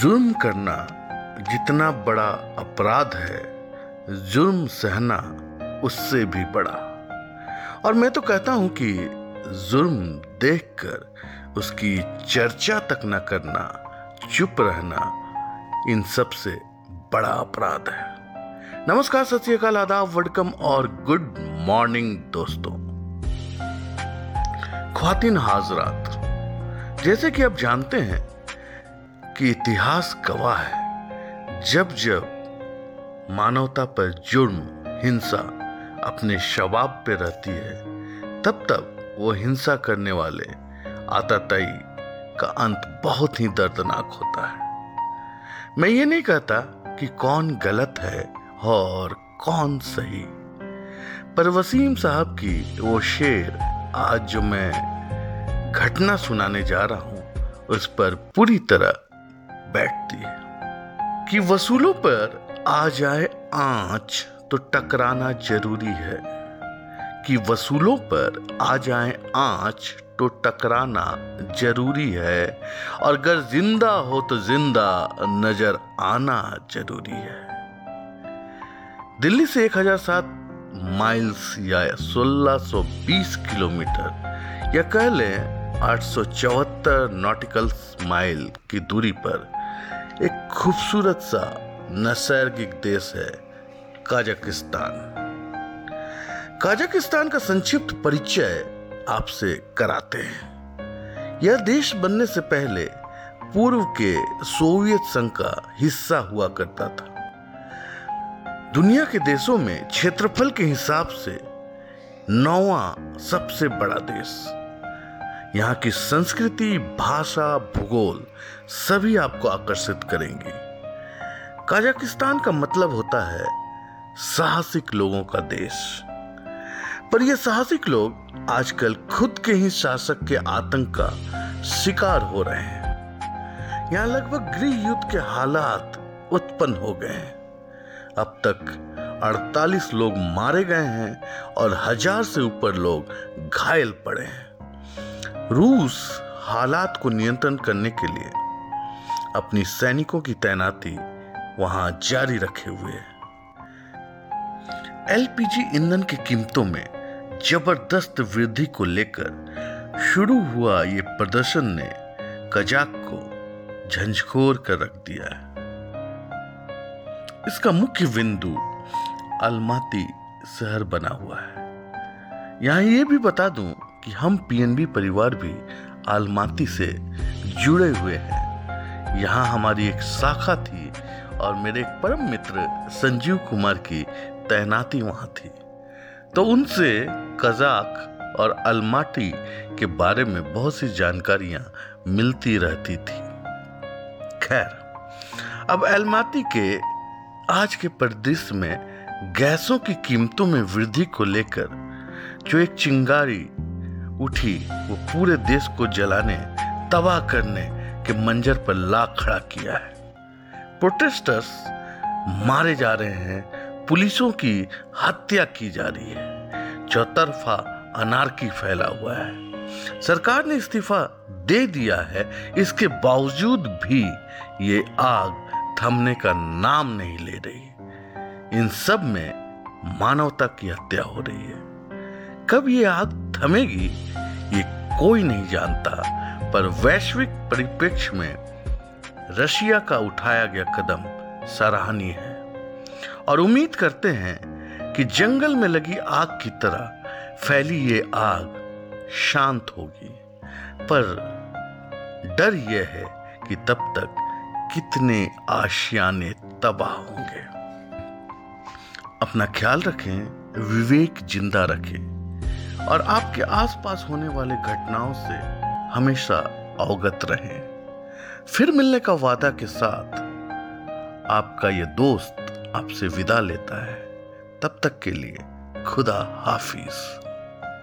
जुर्म करना जितना बड़ा अपराध है, जुर्म सहना उससे भी बड़ा। और मैं तो कहता हूँ कि जुर्म देखकर उसकी चर्चा तक न करना, चुप रहना, इन सब से बड़ा अपराध है। नमस्कार, सत श्री अकाल, आदाब, वेलकम और गुड मॉर्निंग दोस्तों, ख्वातीन हाजरात। जैसे कि आप जानते हैं कि इतिहास गवाह है, जब जब मानवता पर जुर्म, हिंसा अपने शबाब पे रहती है, तब तब वो हिंसा करने वाले आताताई का अंत बहुत ही दर्दनाक होता है। मैं ये नहीं कहता कि कौन गलत है और कौन सही, पर वसीम साहब की वो शेर आज जो मैं घटना सुनाने जा रहा हूँ उस पर पूरी तरह बैठती है कि वसूलों पर आ जाए आंच तो टकराना जरूरी है, कि वसूलों पर आ जाए आंच तो टकराना जरूरी है, और अगर जिंदा हो तो जिंदा नजर आना जरूरी है। दिल्ली से 1007 माइल्स या 1620 किलोमीटर या कह लें 874 नॉटिकल माइल की दूरी पर एक खूबसूरत सा नैसर्गिक देश है काजाकिस्तान। काजाकिस्तान का संक्षिप्त परिचय आपसे कराते हैं। यह देश बनने से पहले पूर्व के सोवियत संघ का हिस्सा हुआ करता था। दुनिया के देशों में क्षेत्रफल के हिसाब से 9वां सबसे बड़ा देश। यहाँ की संस्कृति, भाषा, भूगोल सभी आपको आकर्षित करेंगी। काजाकिस्तान का मतलब होता है साहसिक लोगों का देश, पर यह साहसिक लोग आजकल खुद के ही शासक के आतंक का शिकार हो रहे हैं। यहाँ लगभग गृह युद्ध के हालात उत्पन्न हो गए हैं। अब तक 48 लोग मारे गए हैं और 1000 से ऊपर लोग घायल पड़े हैं। रूस हालात को नियंत्रण करने के लिए अपनी सैनिकों की तैनाती वहां जारी रखे हुए है। एलपीजी ईंधन की कीमतों में जबरदस्त वृद्धि को लेकर शुरू हुआ ये प्रदर्शन ने कजाक को झंझकोर कर रख दिया है। इसका मुख्य बिंदु अल्माटी शहर बना हुआ है। यहां ये भी बता दूं कि हम पीएनबी परिवार भी अल्माटी से जुड़े हुए हैं। यहाँ हमारी एक शाखा थी और मेरे एक परम मित्र संजीव कुमार की तैनाती वहाँ थी, तो उनसे कजाक और अल्माटी के बारे में बहुत सी जानकारियाँ मिलती रहती थी। खैर, अब अल्माटी के आज के परिदृश्य में गैसों की कीमतों में वृद्धि को लेकर जो एक चिंगारी उठी, वो पूरे देश को जलाने, तबाह करने के मंजर पर ला खड़ा किया है। प्रोटेस्टर्स मारे जा रहे हैं, पुलिसों की हत्या की जा रही है, चौतरफा अनार्की फैला हुआ है। सरकार ने इस्तीफा दे दिया है, इसके बावजूद भी ये आग थमने का नाम नहीं ले रही। इन सब में मानवता की हत्या हो रही है। कब ये आग थमेगी ये कोई नहीं जानता, पर वैश्विक परिप्रेक्ष्य में रशिया का उठाया गया कदम सराहनीय है, और उम्मीद करते हैं कि जंगल में लगी आग की तरह फैली ये आग शांत होगी, पर डर यह है कि तब तक कितने आशियाने तबाह होंगे। अपना ख्याल रखें, विवेक जिंदा रखें और आपके आसपास होने वाले घटनाओं से हमेशा अवगत रहें। फिर मिलने का वादा के साथ आपका ये दोस्त आपसे विदा लेता है। तब तक के लिए खुदा हाफिज।